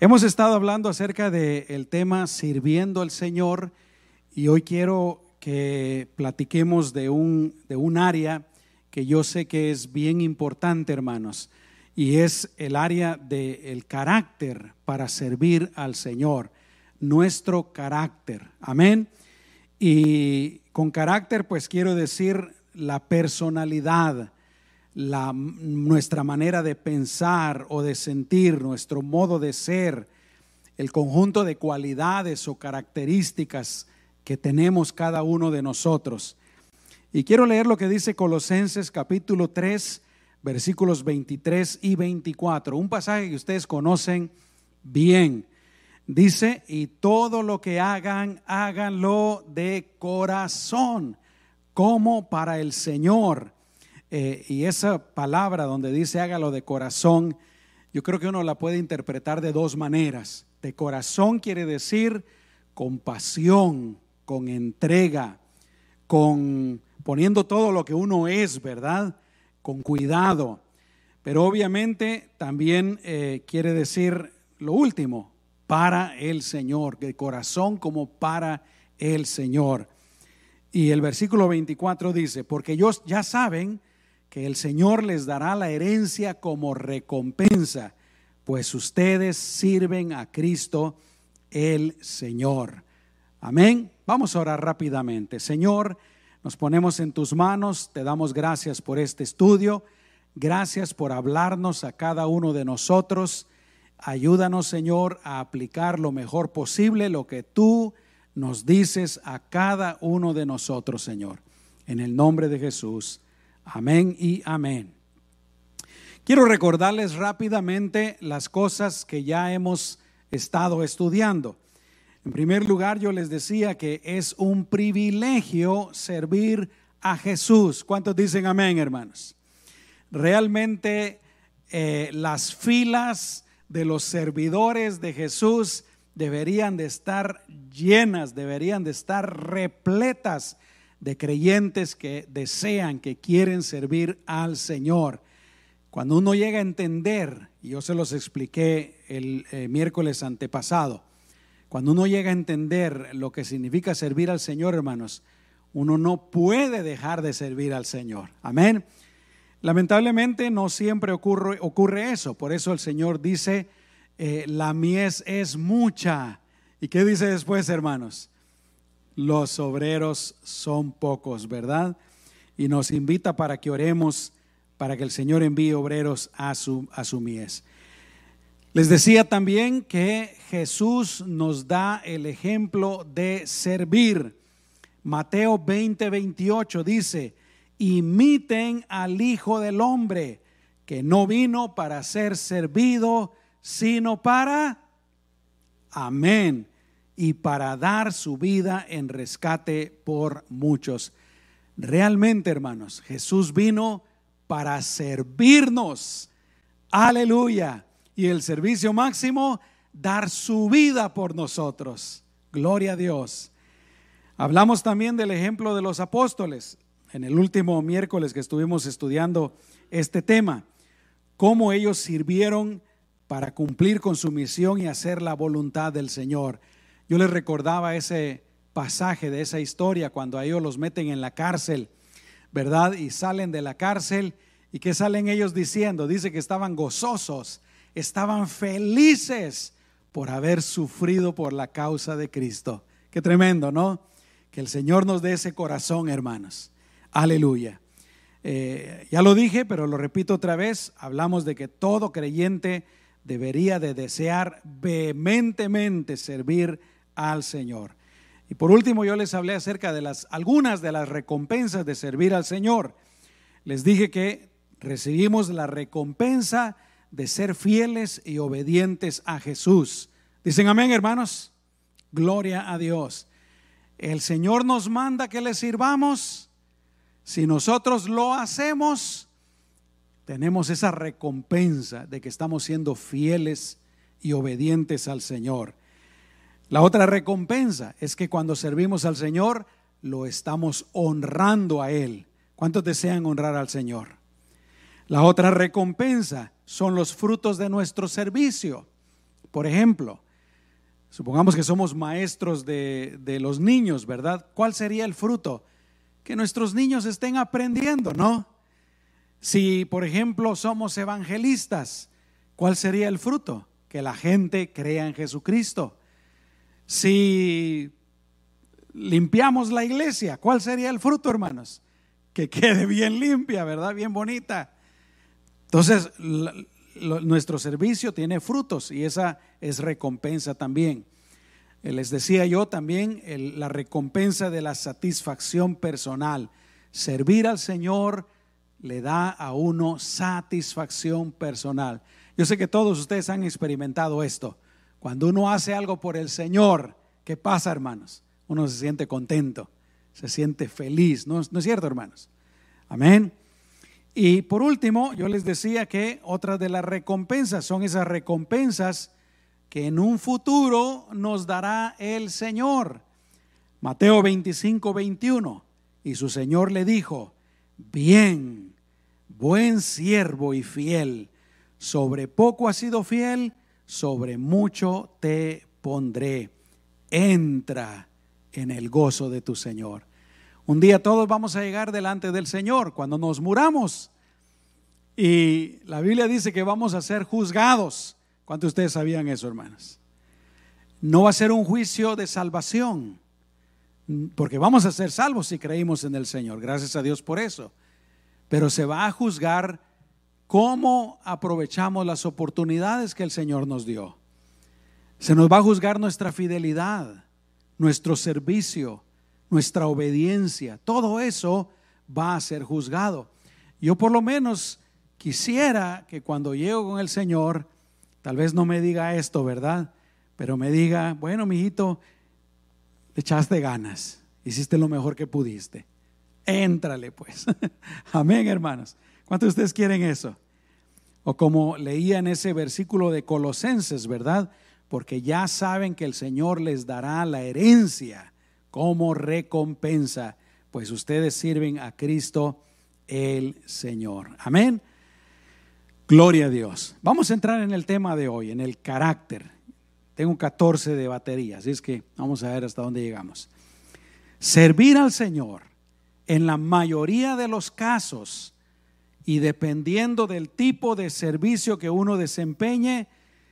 Hemos estado hablando acerca del tema sirviendo al Señor y hoy quiero que platiquemos de un área que yo sé que es bien importante, hermanos, y es el área del carácter para servir al Señor, nuestro carácter, amén. Y con carácter pues quiero decir la personalidad, nuestra manera de pensar o de sentir, nuestro modo de ser, el conjunto de cualidades o características que tenemos cada uno de nosotros. Y quiero leer lo que dice Colosenses capítulo 3, versículos 23 y 24, un pasaje que ustedes conocen bien. Dice, y todo lo que hagan, háganlo de corazón, como para el Señor. Y esa palabra donde dice hágalo de corazón, yo creo que uno la puede interpretar de dos maneras. De corazón quiere decir con pasión, con entrega, con poniendo todo lo que uno es, ¿verdad? Con cuidado. Pero obviamente también quiere decir lo último, para el Señor, de corazón como para el Señor. Y el versículo 24 dice, porque ellos ya saben que el Señor les dará la herencia como recompensa, pues ustedes sirven a Cristo el Señor. Amén. Vamos a orar rápidamente. Señor, nos ponemos en tus manos, te damos gracias por este estudio, gracias por hablarnos a cada uno de nosotros. Ayúdanos, Señor, a aplicar lo mejor posible lo que tú nos dices a cada uno de nosotros, Señor. En el nombre de Jesús. Amén y amén. Quiero recordarles rápidamente las cosas que ya hemos estado estudiando. En primer lugar, yo les decía que es un privilegio servir a Jesús. ¿Cuántos dicen amén, hermanos? Realmente las filas de los servidores de Jesús deberían de estar llenas, deberían de estar repletas de creyentes que desean, que quieren servir al Señor. Cuando uno llega a entender, y yo se los expliqué el miércoles antepasado, cuando uno llega a entender lo que significa servir al Señor, hermanos, uno no puede dejar de servir al Señor. Amén. Lamentablemente no siempre ocurre eso, por eso el Señor dice, la mies es mucha. ¿Y qué dice después, hermanos? Los obreros son pocos, ¿verdad? Y nos invita para que oremos, para que el Señor envíe obreros a su mies. Les decía también que Jesús nos da el ejemplo de servir. Mateo 20:28 dice, imiten al Hijo del Hombre, que no vino para ser servido, sino para, amén, y para dar su vida en rescate por muchos. Realmente, hermanos, Jesús vino para servirnos. Aleluya. Y el servicio máximo, dar su vida por nosotros. Gloria a Dios. Hablamos también del ejemplo de los apóstoles. En el último miércoles que estuvimos estudiando este tema, cómo ellos sirvieron para cumplir con su misión y hacer la voluntad del Señor. Yo les recordaba ese pasaje de esa historia cuando a ellos los meten en la cárcel, ¿verdad? Y salen de la cárcel, ¿y qué salen ellos diciendo? Dice que estaban gozosos, estaban felices por haber sufrido por la causa de Cristo. Qué tremendo, ¿no? Que el Señor nos dé ese corazón, hermanos. Aleluya. Ya lo dije, pero lo repito otra vez. Hablamos de que todo creyente debería de desear vehementemente servir al Señor. Y por último, yo les hablé acerca de algunas de las recompensas de servir al Señor. Les dije que recibimos la recompensa de ser fieles y obedientes a Jesús. Dicen amén, hermanos. Gloria a Dios. El Señor nos manda que le sirvamos. Si nosotros lo hacemos, tenemos esa recompensa de que estamos siendo fieles y obedientes al Señor. La otra recompensa es que cuando servimos al Señor, lo estamos honrando a Él. ¿Cuántos desean honrar al Señor? La otra recompensa son los frutos de nuestro servicio. Por ejemplo, supongamos que somos maestros de los niños, ¿verdad? ¿Cuál sería el fruto? Que nuestros niños estén aprendiendo, ¿no? Si, por ejemplo, somos evangelistas, ¿cuál sería el fruto? Que la gente crea en Jesucristo. Si limpiamos la iglesia, ¿cuál sería el fruto, hermanos? Que quede bien limpia, ¿verdad? Bien bonita. Entonces, nuestro servicio tiene frutos y esa es recompensa también. Les decía yo también la recompensa de la satisfacción personal. Servir al Señor le da a uno satisfacción personal. Yo sé que todos ustedes han experimentado esto. Cuando uno hace algo por el Señor, ¿qué pasa, hermanos? Uno se siente contento, se siente feliz, ¿no es cierto, hermanos? Amén. Y por último, yo les decía que otra de las recompensas son esas recompensas que en un futuro nos dará el Señor. Mateo 25, 21, y su Señor le dijo: bien, buen siervo y fiel, sobre poco has sido fiel, sobre mucho te pondré. Entra en el gozo de tu Señor. Un día todos vamos a llegar delante del Señor cuando nos muramos. Y la Biblia dice que vamos a ser juzgados. ¿Cuántos de ustedes sabían eso, hermanos? No va a ser un juicio de salvación, porque vamos a ser salvos si creímos en el Señor. Gracias a Dios por eso. Pero se va a juzgar cómo aprovechamos las oportunidades que el Señor nos dio. Se nos va a juzgar nuestra fidelidad, nuestro servicio, nuestra obediencia. Todo eso va a ser juzgado. Yo por lo menos quisiera que cuando llego con el Señor, tal vez no me diga esto, ¿verdad? Pero me diga: bueno, mijito, le echaste ganas, hiciste lo mejor que pudiste, éntrale pues. Amén, hermanos. ¿Cuántos de ustedes quieren eso? O como leía en ese versículo de Colosenses, ¿verdad? Porque ya saben que el Señor les dará la herencia como recompensa, pues ustedes sirven a Cristo el Señor. Amén. Gloria a Dios. Vamos a entrar en el tema de hoy, en el carácter. Tengo 14 de batería, así es que vamos a ver hasta dónde llegamos. Servir al Señor, en la mayoría de los casos y dependiendo del tipo de servicio que uno desempeñe,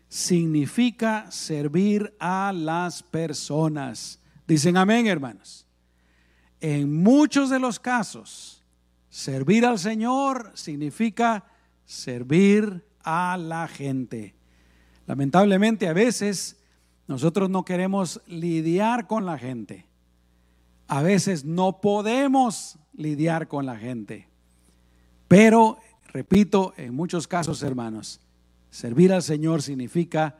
significa servir a las personas. Dicen amén, hermanos. En muchos de los casos, servir al Señor significa servir a la gente. Lamentablemente, a veces nosotros no queremos lidiar con la gente. A veces no podemos lidiar con la gente. Pero, repito, en muchos casos, hermanos, servir al Señor significa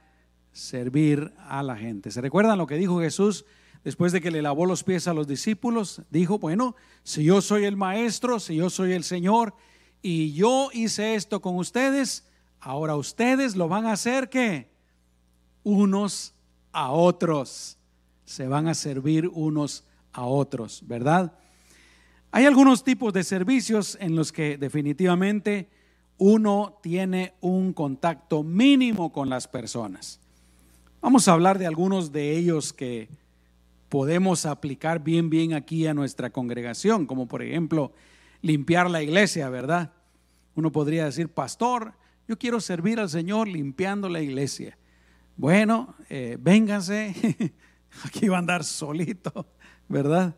servir a la gente. ¿Se recuerdan lo que dijo Jesús? Después de que le lavó los pies a los discípulos, dijo: bueno, si yo soy el maestro, si yo soy el Señor y yo hice esto con ustedes, ahora ustedes lo van a hacer, ¿qué? Unos a otros. Se van a servir unos a otros, ¿verdad? Hay algunos tipos de servicios en los que definitivamente uno tiene un contacto mínimo con las personas. Vamos a hablar de algunos de ellos que podemos aplicar bien aquí a nuestra congregación, como por ejemplo limpiar la iglesia, ¿verdad? Uno podría decir: pastor, yo quiero servir al Señor limpiando la iglesia. Bueno, vénganse, aquí va a andar solito, ¿verdad?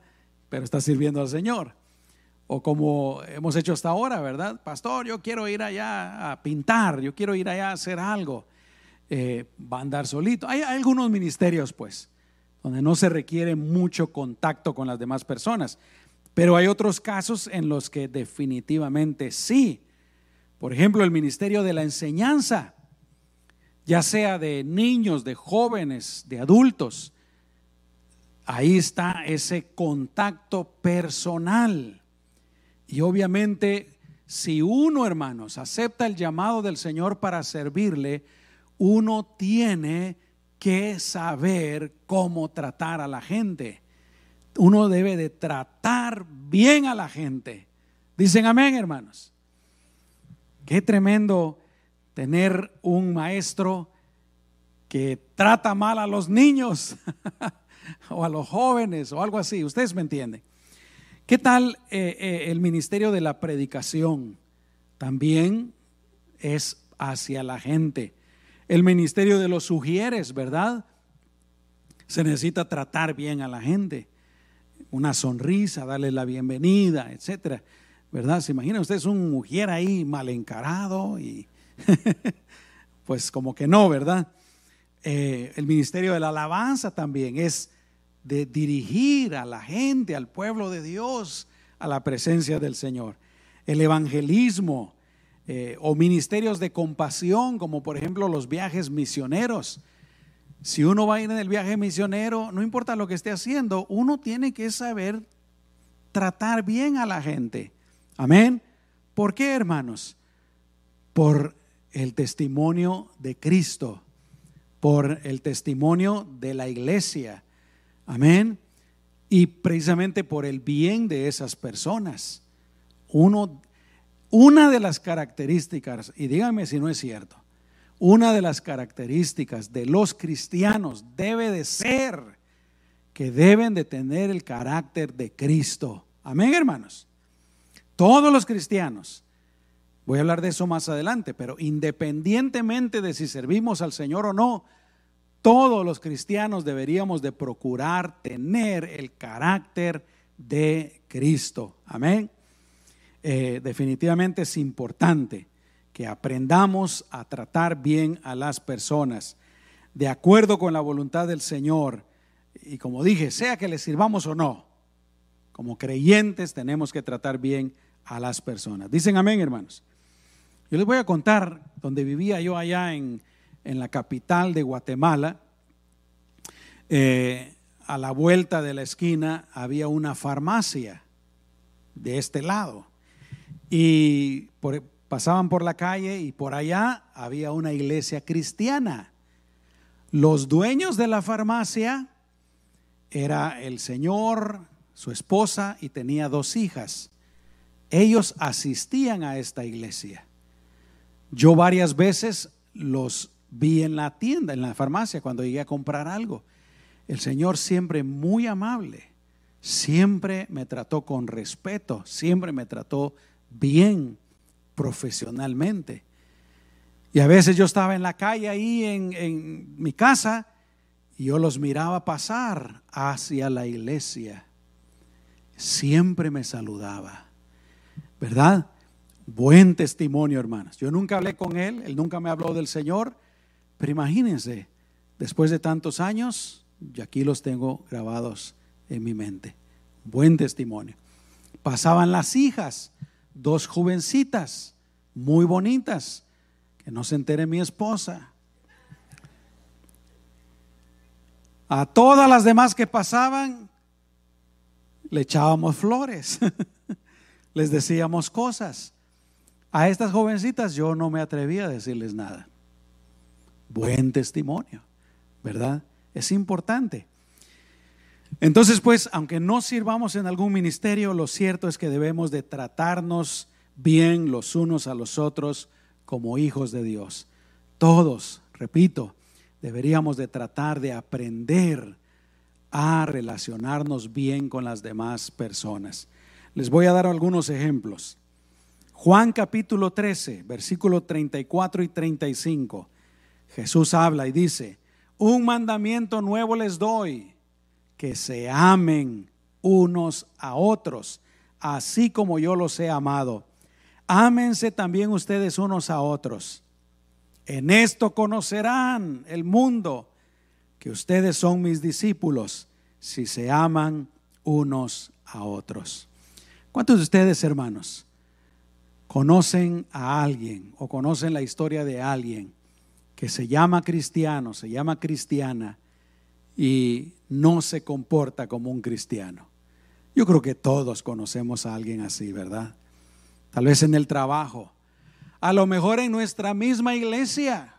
Pero está sirviendo al Señor. O como hemos hecho hasta ahora, ¿verdad? Pastor, yo quiero ir allá a pintar, yo quiero ir allá a hacer algo. Va a andar solito. Hay algunos ministerios pues donde no se requiere mucho contacto con las demás personas, pero hay otros casos en los que definitivamente sí. Por ejemplo, el ministerio de la enseñanza, ya sea de niños, de jóvenes, de adultos, ahí está ese contacto personal. Y obviamente, si uno, hermanos, acepta el llamado del Señor para servirle, uno tiene que saber cómo tratar a la gente. Uno debe de tratar bien a la gente. Dicen amén, hermanos. Qué tremendo tener un maestro que trata mal a los niños o a los jóvenes o algo así, ustedes me entienden. ¿Qué tal el ministerio de la predicación? También es hacia la gente. El ministerio de los sugieres, ¿verdad? Se necesita tratar bien a la gente, una sonrisa, darle la bienvenida, etcétera, ¿verdad? Se imagina usted es un mujer ahí mal encarado y pues como que no, ¿verdad? El ministerio de la alabanza también es de dirigir a la gente, al pueblo de Dios, a la presencia del Señor. El evangelismo o ministerios de compasión, como por ejemplo los viajes misioneros. Si uno va a ir en el viaje misionero, no importa lo que esté haciendo, uno tiene que saber tratar bien a la gente. Amén. ¿Por qué, hermanos? Por el testimonio de Cristo, por el testimonio de la iglesia. Amén. Y precisamente por el bien de esas personas. Una de las características, y díganme si no es cierto, una de las características de los cristianos debe de ser que deben de tener el carácter de Cristo. Amén, hermanos. Todos los cristianos, voy a hablar de eso más adelante, pero independientemente de si servimos al Señor o no, todos los cristianos deberíamos de procurar tener el carácter de Cristo. Amén. Definitivamente es importante que aprendamos a tratar bien a las personas de acuerdo con la voluntad del Señor, y como dije, sea que le sirvamos o no, como creyentes tenemos que tratar bien a las personas. Dicen amén, hermanos. Yo les voy a contar donde vivía yo allá en la capital de Guatemala. A la vuelta de la esquina había una farmacia de este lado y pasaban por la calle y por allá había una iglesia cristiana. Los dueños de la farmacia era el señor, su esposa, y tenía 2 hijas. Ellos asistían a esta iglesia. Yo varias veces los vi en la tienda, en la farmacia, cuando llegué a comprar algo. El señor siempre muy amable, siempre me trató con respeto, siempre me trató bien profesionalmente. Y a veces yo estaba en la calle ahí en mi casa y yo los miraba pasar hacia la iglesia. Siempre me saludaba, ¿verdad? Buen testimonio, hermanos. Yo nunca hablé con él nunca me habló del Señor, pero imagínense, después de tantos años, yo aquí los tengo grabados en mi mente. Buen testimonio. Pasaban las hijas, 2 jovencitas muy bonitas, que no se entere mi esposa. A todas las demás que pasaban le echábamos flores, les decíamos cosas. A estas jovencitas yo no me atrevía a decirles nada. Buen testimonio, ¿verdad? Es importante. Entonces, pues, aunque no sirvamos en algún ministerio, lo cierto es que debemos de tratarnos bien los unos a los otros como hijos de Dios. Todos, repito, deberíamos de tratar de aprender a relacionarnos bien con las demás personas. Les voy a dar algunos ejemplos. Juan capítulo 13, versículos 34 y 35. Jesús habla y dice: un mandamiento nuevo les doy, que se amen unos a otros, así como yo los he amado. Ámense también ustedes unos a otros. En esto conocerán el mundo, que ustedes son mis discípulos, si se aman unos a otros. ¿Cuántos de ustedes, hermanos, conocen a alguien o conocen la historia de alguien que se llama cristiano, se llama cristiana, y no se comporta como un cristiano? Yo creo que todos conocemos a alguien así, ¿verdad? Tal vez en el trabajo, a lo mejor en nuestra misma iglesia,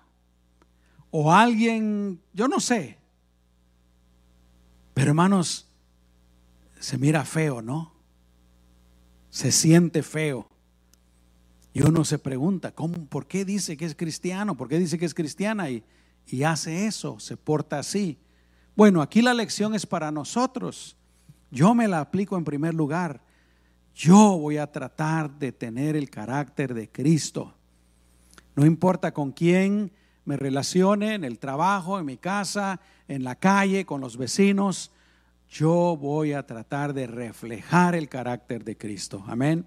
o alguien, yo no sé. Pero hermanos, se mira feo, ¿no? Se siente feo. Y uno se pregunta, ¿por qué dice que es cristiano? ¿Por qué dice que es cristiana? Y y hace eso, se porta así. Bueno, aquí la lección es para nosotros. Yo me la aplico en primer lugar. Yo voy a tratar de tener el carácter de Cristo. No importa con quién me relacione, en el trabajo, en mi casa, en la calle, con los vecinos, yo voy a tratar de reflejar el carácter de Cristo. Amén.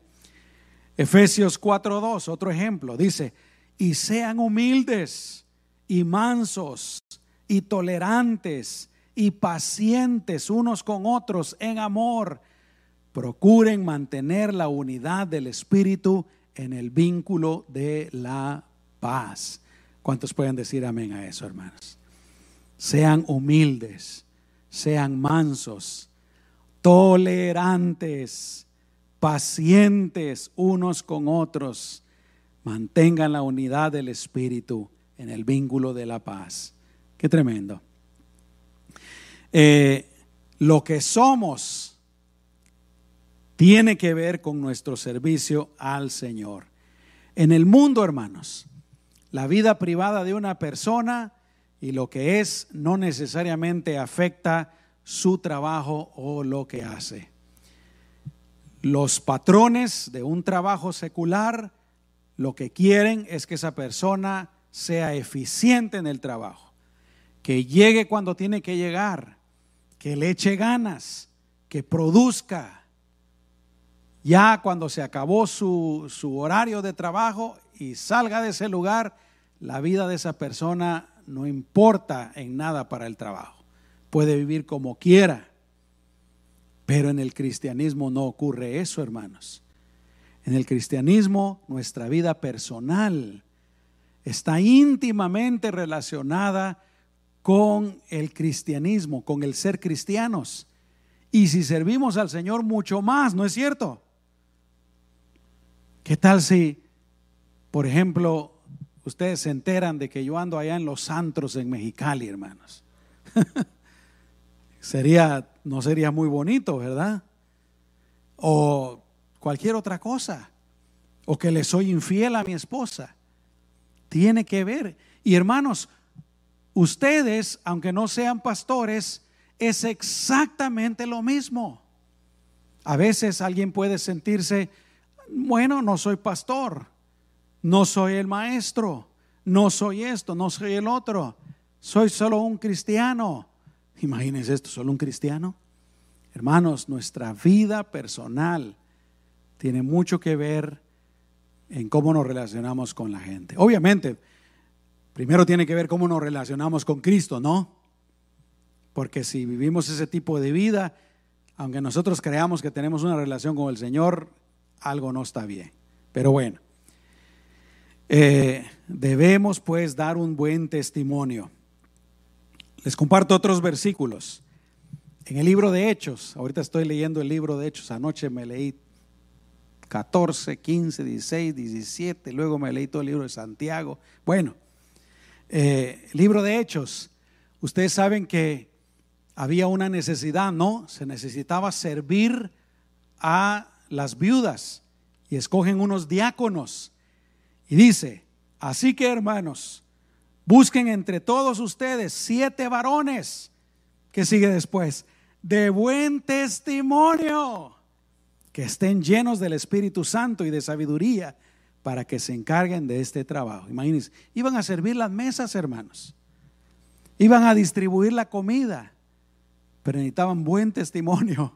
Efesios 4:2, otro ejemplo, dice: y sean humildes y mansos y tolerantes y pacientes unos con otros en amor. Procuren mantener la unidad del Espíritu en el vínculo de la paz. ¿Cuántos pueden decir amén a eso, hermanos? Sean humildes, sean mansos, tolerantes, pacientes unos con otros. Mantengan la unidad del Espíritu en el vínculo de la paz. Qué tremendo. Lo que somos tiene que ver con nuestro servicio al Señor. En el mundo, hermanos, la vida privada de una persona y lo que es no necesariamente afecta su trabajo o lo que hace. Los patrones de un trabajo secular lo que quieren es que esa persona sea eficiente en el trabajo, que llegue cuando tiene que llegar, que le eche ganas, que produzca. Ya cuando se acabó su horario de trabajo y salga de ese lugar, la vida de esa persona no importa en nada para el trabajo. Puede vivir como quiera. Pero en el cristianismo no ocurre eso, hermanos. En el cristianismo, nuestra vida personal está íntimamente relacionada con el cristianismo, con el ser cristianos. Y si servimos al Señor, mucho más, ¿no es cierto? ¿Qué tal si, por ejemplo, ustedes se enteran de que yo ando allá en los antros en Mexicali, hermanos? No sería muy bonito, ¿verdad? O cualquier otra cosa. O que le soy infiel a mi esposa. Tiene que ver. Y hermanos, ustedes, aunque no sean pastores, es exactamente lo mismo. A veces alguien puede sentirse: bueno, no soy pastor, no soy el maestro, no soy esto, no soy el otro, soy solo un cristiano. Imagínense esto, solo un cristiano. Hermanos, nuestra vida personal tiene mucho que ver en cómo nos relacionamos con la gente. Obviamente, primero tiene que ver cómo nos relacionamos con Cristo, ¿no? Porque si vivimos ese tipo de vida, aunque nosotros creamos que tenemos una relación con el Señor, algo no está bien. Pero bueno, debemos pues dar un buen testimonio. Les comparto otros versículos. En el libro de Hechos, ahorita estoy leyendo el libro de Hechos, anoche me leí 14, 15, 16, 17, luego me leí todo el libro de Santiago. Bueno, el libro de Hechos, ustedes saben que había una necesidad, ¿no? Se necesitaba servir a las viudas y escogen unos diáconos. Y dice: así que, hermanos, busquen entre todos ustedes 7 varones. ¿Qué sigue después? De buen testimonio, que estén llenos del Espíritu Santo y de sabiduría, para que se encarguen de este trabajo. Imagínense, iban a servir las mesas, hermanos. Iban a distribuir la comida, pero necesitaban buen testimonio.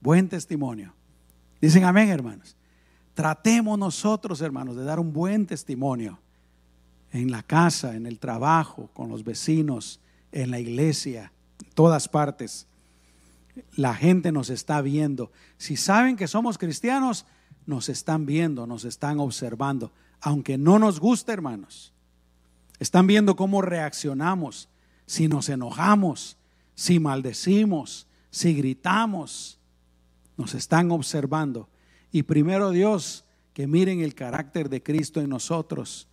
Buen testimonio. Dicen amén, hermanos. Tratemos nosotros, hermanos, de dar un buen testimonio en la casa, en el trabajo, con los vecinos, en la iglesia, en todas partes. La gente nos está viendo. Si saben que somos cristianos, nos están viendo, nos están observando, aunque no nos guste, hermanos. Están viendo cómo reaccionamos, si nos enojamos, si maldecimos, si gritamos. Nos están observando. Y primero Dios, que miren el carácter de Cristo en nosotros.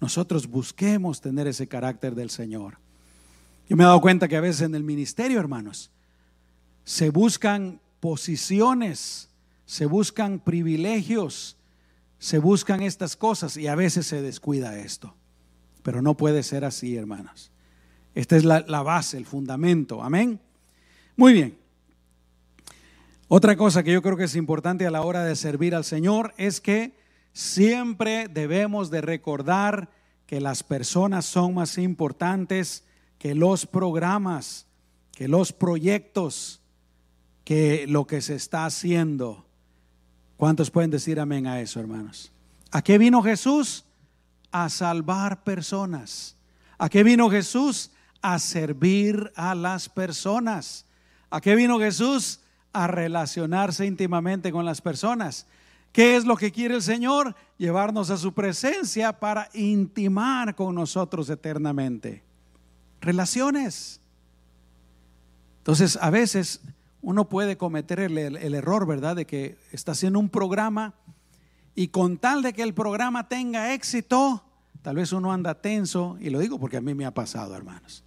Nosotros busquemos tener ese carácter del Señor. Yo me he dado cuenta que a veces en el ministerio, hermanos, se buscan posiciones, se buscan privilegios, se buscan estas cosas y a veces se descuida esto. Pero no puede ser así, hermanos. Esta es la base, el fundamento. Amén. Muy bien. Otra cosa que yo creo que es importante a la hora de servir al Señor es que siempre debemos de recordar que las personas son más importantes que los programas, que los proyectos, que lo que se está haciendo. ¿Cuántos pueden decir amén a eso, hermanos? ¿A qué vino Jesús? A salvar personas. ¿A qué vino Jesús? A servir a las personas. ¿A qué vino Jesús? A relacionarse íntimamente con las personas. ¿Qué es lo que quiere el Señor? Llevarnos a su presencia para intimar con nosotros eternamente. Relaciones. Entonces, a veces uno puede cometer el error, ¿verdad? De que está haciendo un programa y con tal de que el programa tenga éxito, tal vez uno anda tenso, y lo digo porque a mí me ha pasado, hermanos.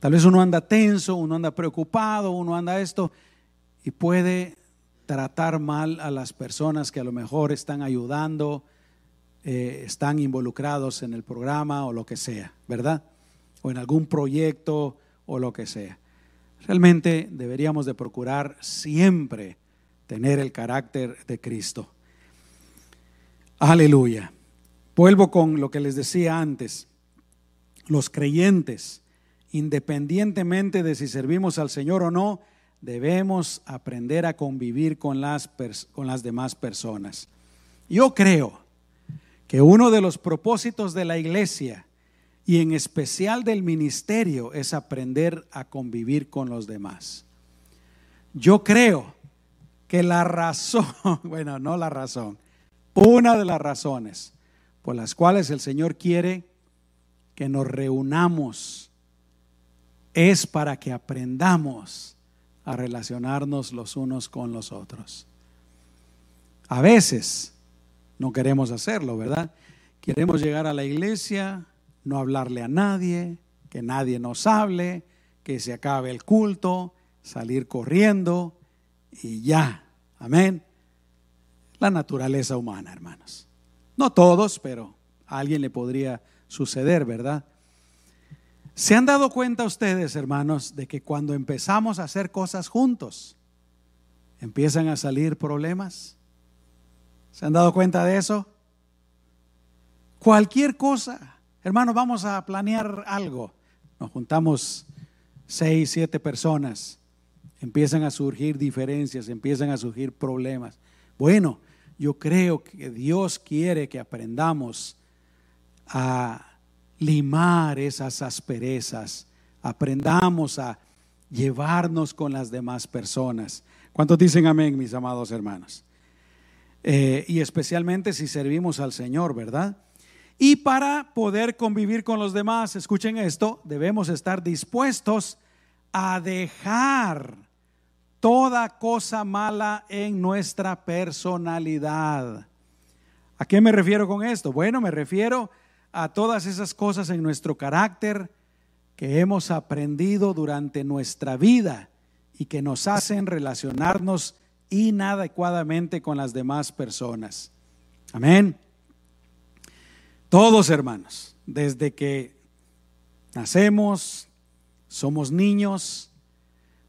Tal vez uno anda tenso, uno anda preocupado, uno anda esto, y puede tratar mal a las personas que a lo mejor están ayudando, están involucrados en el programa o lo que sea, ¿verdad? O en algún proyecto o lo que sea. Realmente deberíamos de procurar siempre tener el carácter de Cristo. Aleluya. Vuelvo con lo que les decía antes. Los creyentes, independientemente de si servimos al Señor o no, debemos aprender a convivir con las demás personas. Yo creo que uno de los propósitos de la iglesia y en especial del ministerio es aprender a convivir con los demás. Yo creo que una de las razones por las cuales el Señor quiere que nos reunamos es para que aprendamos a relacionarnos los unos con los otros. A veces no queremos hacerlo, ¿verdad? Queremos llegar a la iglesia, no hablarle a nadie, que nadie nos hable, que se acabe el culto, salir corriendo y ya. Amén. La naturaleza humana, hermanos. No todos, pero a alguien le podría suceder, ¿verdad? ¿Se han dado cuenta ustedes, hermanos, de que cuando empezamos a hacer cosas juntos, empiezan a salir problemas? ¿Se han dado cuenta de eso? Cualquier cosa. Hermanos, vamos a planear algo. Nos juntamos 6, 7 personas. Empiezan a surgir diferencias, empiezan a surgir problemas. Bueno, yo creo que Dios quiere que aprendamos a limar esas asperezas, aprendamos a llevarnos con las demás personas. ¿Cuántos dicen amén, mis amados hermanos? Y especialmente si servimos al Señor, ¿verdad? Y para poder convivir con los demás, escuchen esto, debemos estar dispuestos a dejar toda cosa mala en nuestra personalidad. ¿A qué me refiero con esto? Bueno, me refiero a todas esas cosas en nuestro carácter que hemos aprendido durante nuestra vida y que nos hacen relacionarnos inadecuadamente con las demás personas. Amén. Todos, hermanos, desde que nacemos, somos niños,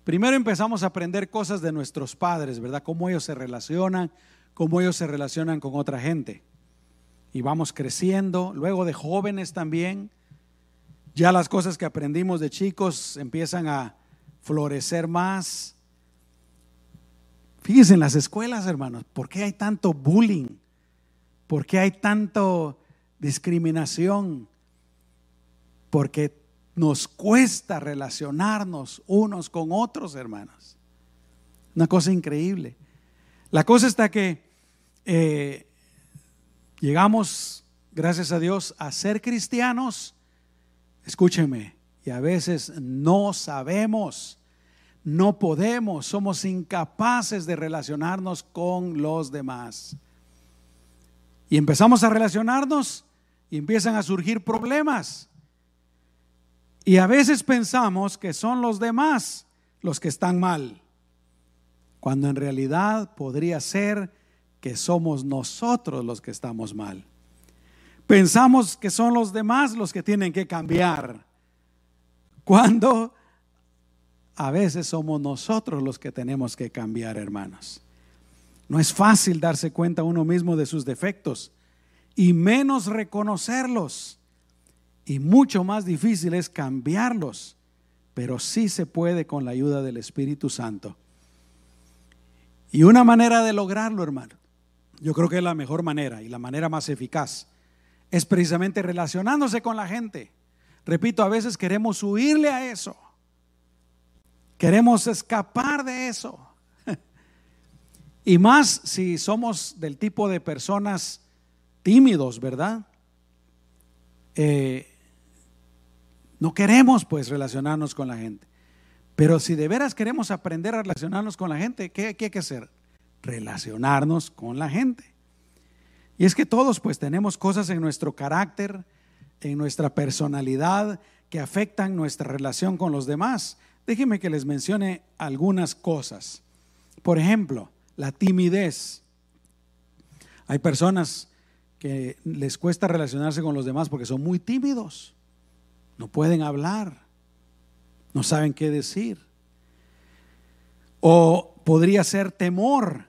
primero empezamos a aprender cosas de nuestros padres, ¿verdad? Cómo ellos se relacionan con otra gente. Y vamos creciendo, luego de jóvenes también, ya las cosas que aprendimos de chicos empiezan a florecer más. Fíjense en las escuelas, hermanos, ¿por qué hay tanto bullying? ¿Por qué hay tanta discriminación? Porque nos cuesta relacionarnos unos con otros, hermanos. Una cosa increíble. La cosa está que llegamos, gracias a Dios, a ser cristianos, escúcheme, y a veces no sabemos, no podemos, somos incapaces de relacionarnos con los demás. Y empezamos a relacionarnos y empiezan a surgir problemas. Y a veces pensamos que son los demás los que están mal, cuando en realidad podría ser que somos nosotros los que estamos mal. Pensamos que son los demás los que tienen que cambiar, cuando a veces somos nosotros los que tenemos que cambiar, hermanos. No es fácil darse cuenta uno mismo de sus defectos y menos reconocerlos, y mucho más difícil es cambiarlos, pero sí se puede con la ayuda del Espíritu Santo. Y una manera de lograrlo, hermano, yo creo que es la mejor manera y la manera más eficaz, es precisamente relacionándose con la gente. Repito, a veces queremos huirle a eso, queremos escapar de eso, y más si somos del tipo de personas tímidos, ¿verdad? No queremos pues relacionarnos con la gente, pero si de veras queremos aprender a relacionarnos con la gente, ¿qué hay que hacer? Relacionarnos con la gente. Y es que todos pues tenemos cosas en nuestro carácter, en nuestra personalidad, que afectan nuestra relación con los demás. Déjenme que les mencione algunas cosas. Por ejemplo, la timidez. Hay personas que les cuesta relacionarse con los demás porque son muy tímidos, no pueden hablar, no saben qué decir. O podría ser temor.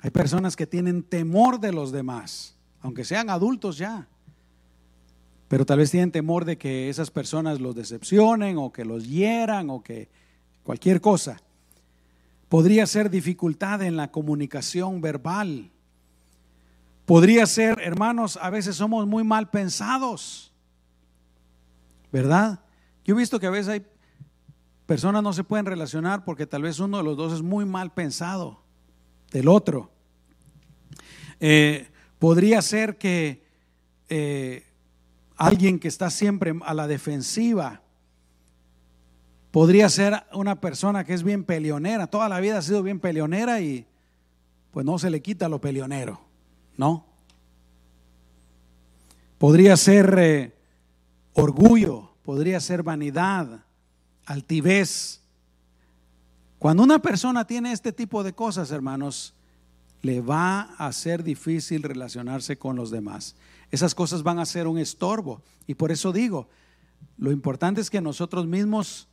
Hay personas que tienen temor de los demás, aunque sean adultos ya, pero tal vez tienen temor de que esas personas los decepcionen o que los hieran o que cualquier cosa. Podría ser dificultad en la comunicación verbal. Podría ser, hermanos, a veces somos muy mal pensados, ¿verdad? Yo he visto que a veces hay personas no se pueden relacionar porque tal vez uno de los dos es muy mal pensado del otro. Podría ser que alguien que está siempre a la defensiva. Podría ser una persona que es bien peleonera, toda la vida ha sido bien peleonera y pues no se le quita lo peleonero, ¿no? Podría ser orgullo, podría ser vanidad, altivez. Cuando una persona tiene este tipo de cosas, hermanos, le va a ser difícil relacionarse con los demás. Esas cosas van a ser un estorbo, y por eso digo, lo importante es que nosotros mismos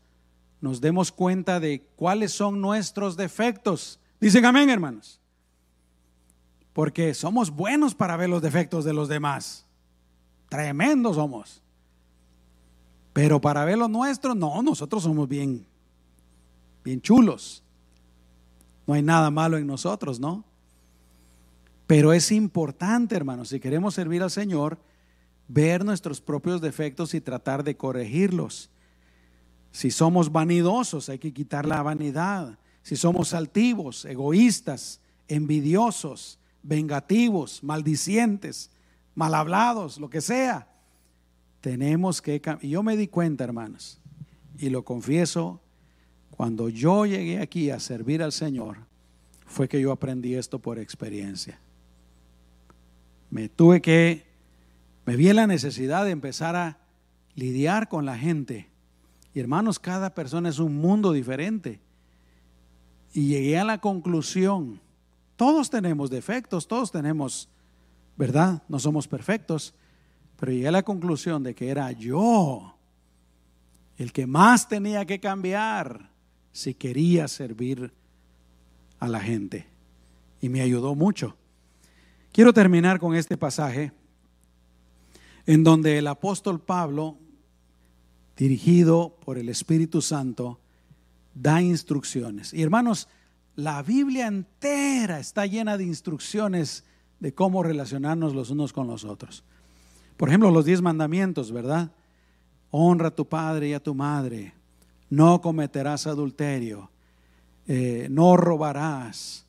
nos demos cuenta de cuáles son nuestros defectos. Dicen amén, hermanos. Porque somos buenos para ver los defectos de los demás, tremendos somos, pero para ver los nuestros, no, nosotros somos bien chulos, no hay nada malo en nosotros, ¿no? Pero es importante, hermanos, si queremos servir al Señor, ver nuestros propios defectos y tratar de corregirlos. Si somos vanidosos, hay que quitar la vanidad. Si somos altivos, egoístas, envidiosos, vengativos, maldicientes, mal hablados, lo que sea, tenemos que cambiar. Yo me di cuenta, hermanos, y lo confieso, cuando yo llegué aquí a servir al Señor, fue que yo aprendí esto por experiencia. Me vi en la necesidad de empezar a lidiar con la gente. Y hermanos, cada persona es un mundo diferente. Y llegué a la conclusión, todos tenemos defectos, todos tenemos, ¿verdad? No somos perfectos, pero llegué a la conclusión de que era yo el que más tenía que cambiar si quería servir a la gente. Y me ayudó mucho. Quiero terminar con este pasaje en donde el apóstol Pablo, dirigido por el Espíritu Santo, da instrucciones. Y hermanos, la Biblia entera está llena de instrucciones de cómo relacionarnos los unos con los otros. Por ejemplo, los 10 mandamientos, ¿verdad? Honra a tu padre y a tu madre, no cometerás adulterio, no robarás,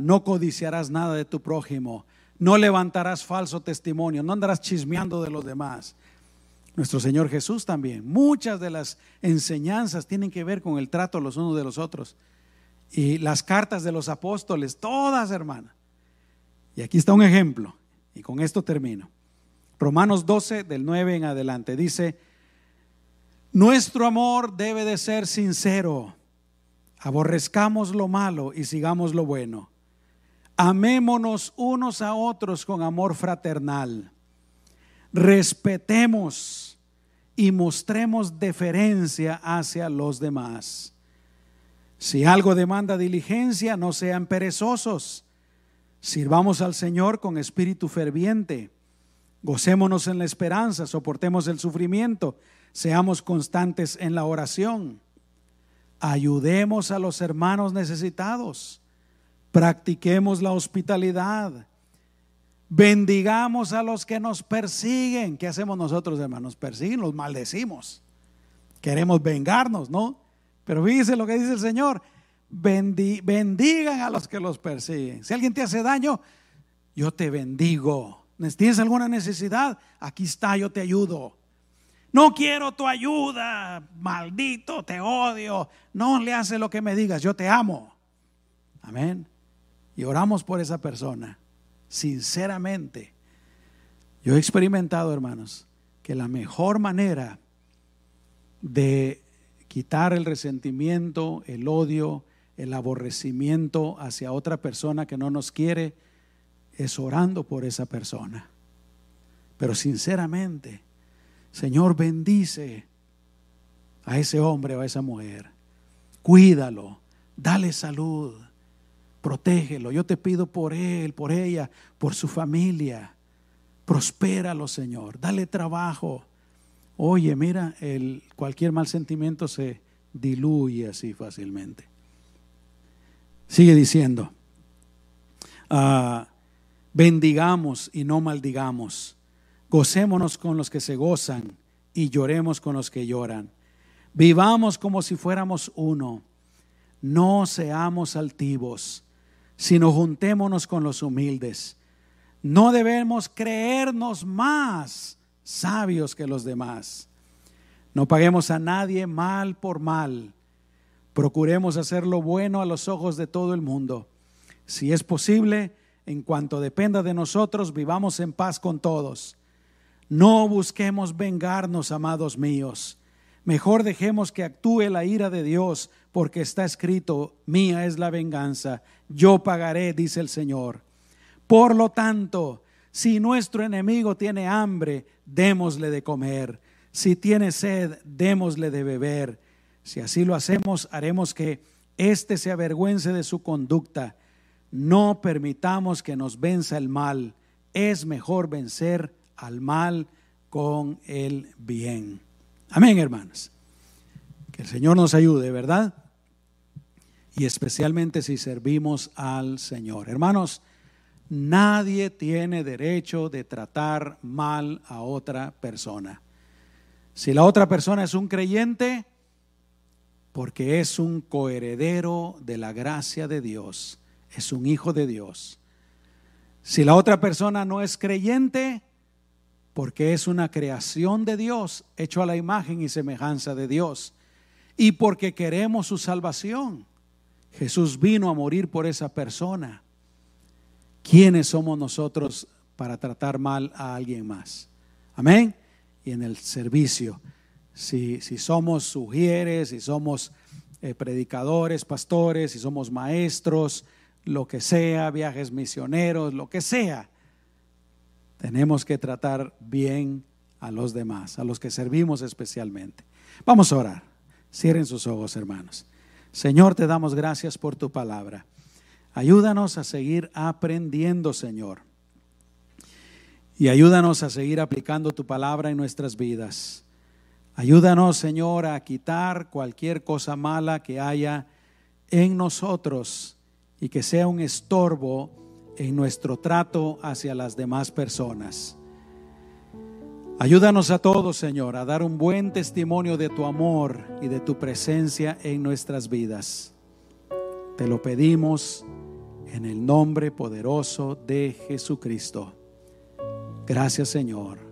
no codiciarás nada de tu prójimo, no levantarás falso testimonio, no andarás chismeando de los demás. Nuestro Señor Jesús también. Muchas de las enseñanzas tienen que ver con el trato los unos de los otros. Y las cartas de los apóstoles, todas, hermana. Y aquí está un ejemplo. Y con esto termino. Romanos 12, del 9 en adelante. Dice, nuestro amor debe de ser sincero. Aborrezcamos lo malo y sigamos lo bueno. Amémonos unos a otros con amor fraternal. Respetemos y mostremos deferencia hacia los demás. Si algo demanda diligencia, no sean perezosos. Sirvamos al Señor con espíritu ferviente. Gocémonos en la esperanza, soportemos el sufrimiento, seamos constantes en la oración. Ayudemos a los hermanos necesitados. Practiquemos la hospitalidad. Bendigamos a los que nos persiguen. ¿Qué hacemos nosotros, hermanos? Nos persiguen, los maldecimos. Queremos vengarnos, ¿no? Pero fíjense lo que dice el Señor: bendigan a los que los persiguen. Si alguien te hace daño, yo te bendigo. ¿Tienes alguna necesidad? Aquí está, yo te ayudo. No quiero tu ayuda, maldito, te odio. No le haces lo que me digas, yo te amo. Amén. Y oramos por esa persona. Sinceramente, yo he experimentado, hermanos, que la mejor manera de quitar el resentimiento, el odio, el aborrecimiento hacia otra persona que no nos quiere, es orando por esa persona. Pero sinceramente, Señor, bendice a ese hombre o a esa mujer, cuídalo, dale salud, protégelo, yo te pido por él, por ella, por su familia, prospéralo, Señor, dale trabajo. Oye, mira, cualquier mal sentimiento se diluye así fácilmente. Sigue diciendo, bendigamos y no maldigamos, gocémonos con los que se gozan y lloremos con los que lloran. Vivamos como si fuéramos uno, no seamos altivos, sino juntémonos con los humildes. No debemos creernos más sabios que los demás. No paguemos a nadie mal por mal. Procuremos hacer lo bueno a los ojos de todo el mundo. Si es posible, en cuanto dependa de nosotros, vivamos en paz con todos. No busquemos vengarnos, amados míos. Mejor dejemos que actúe la ira de Dios, porque está escrito: mía es la venganza, yo pagaré, dice el Señor. Por lo tanto, si nuestro enemigo tiene hambre, démosle de comer. Si tiene sed, démosle de beber. Si así lo hacemos, haremos que éste se avergüence de su conducta. No permitamos que nos venza el mal. Es mejor vencer al mal con el bien. Amén, hermanos. Que el Señor nos ayude, ¿verdad? Y especialmente si servimos al Señor. Hermanos, nadie tiene derecho de tratar mal a otra persona. Si la otra persona es un creyente, porque es un coheredero de la gracia de Dios, es un hijo de Dios. Si la otra persona no es creyente, porque es una creación de Dios, hecho a la imagen y semejanza de Dios, y porque queremos su salvación. Jesús vino a morir por esa persona. ¿Quiénes somos nosotros para tratar mal a alguien más? Amén. Y en el servicio, si somos sugieres, si somos predicadores, pastores, si somos maestros, lo que sea, viajes misioneros, lo que sea, tenemos que tratar bien a los demás, a los que servimos especialmente. Vamos a orar. Cierren sus ojos, hermanos. Señor, te damos gracias por tu palabra. Ayúdanos a seguir aprendiendo, Señor. Y ayúdanos a seguir aplicando tu palabra en nuestras vidas. Ayúdanos, Señor, a quitar cualquier cosa mala que haya en nosotros y que sea un estorbo en nuestro trato hacia las demás personas. Ayúdanos a todos, Señor, a dar un buen testimonio de tu amor y de tu presencia en nuestras vidas. Te lo pedimos en el nombre poderoso de Jesucristo. Gracias, Señor.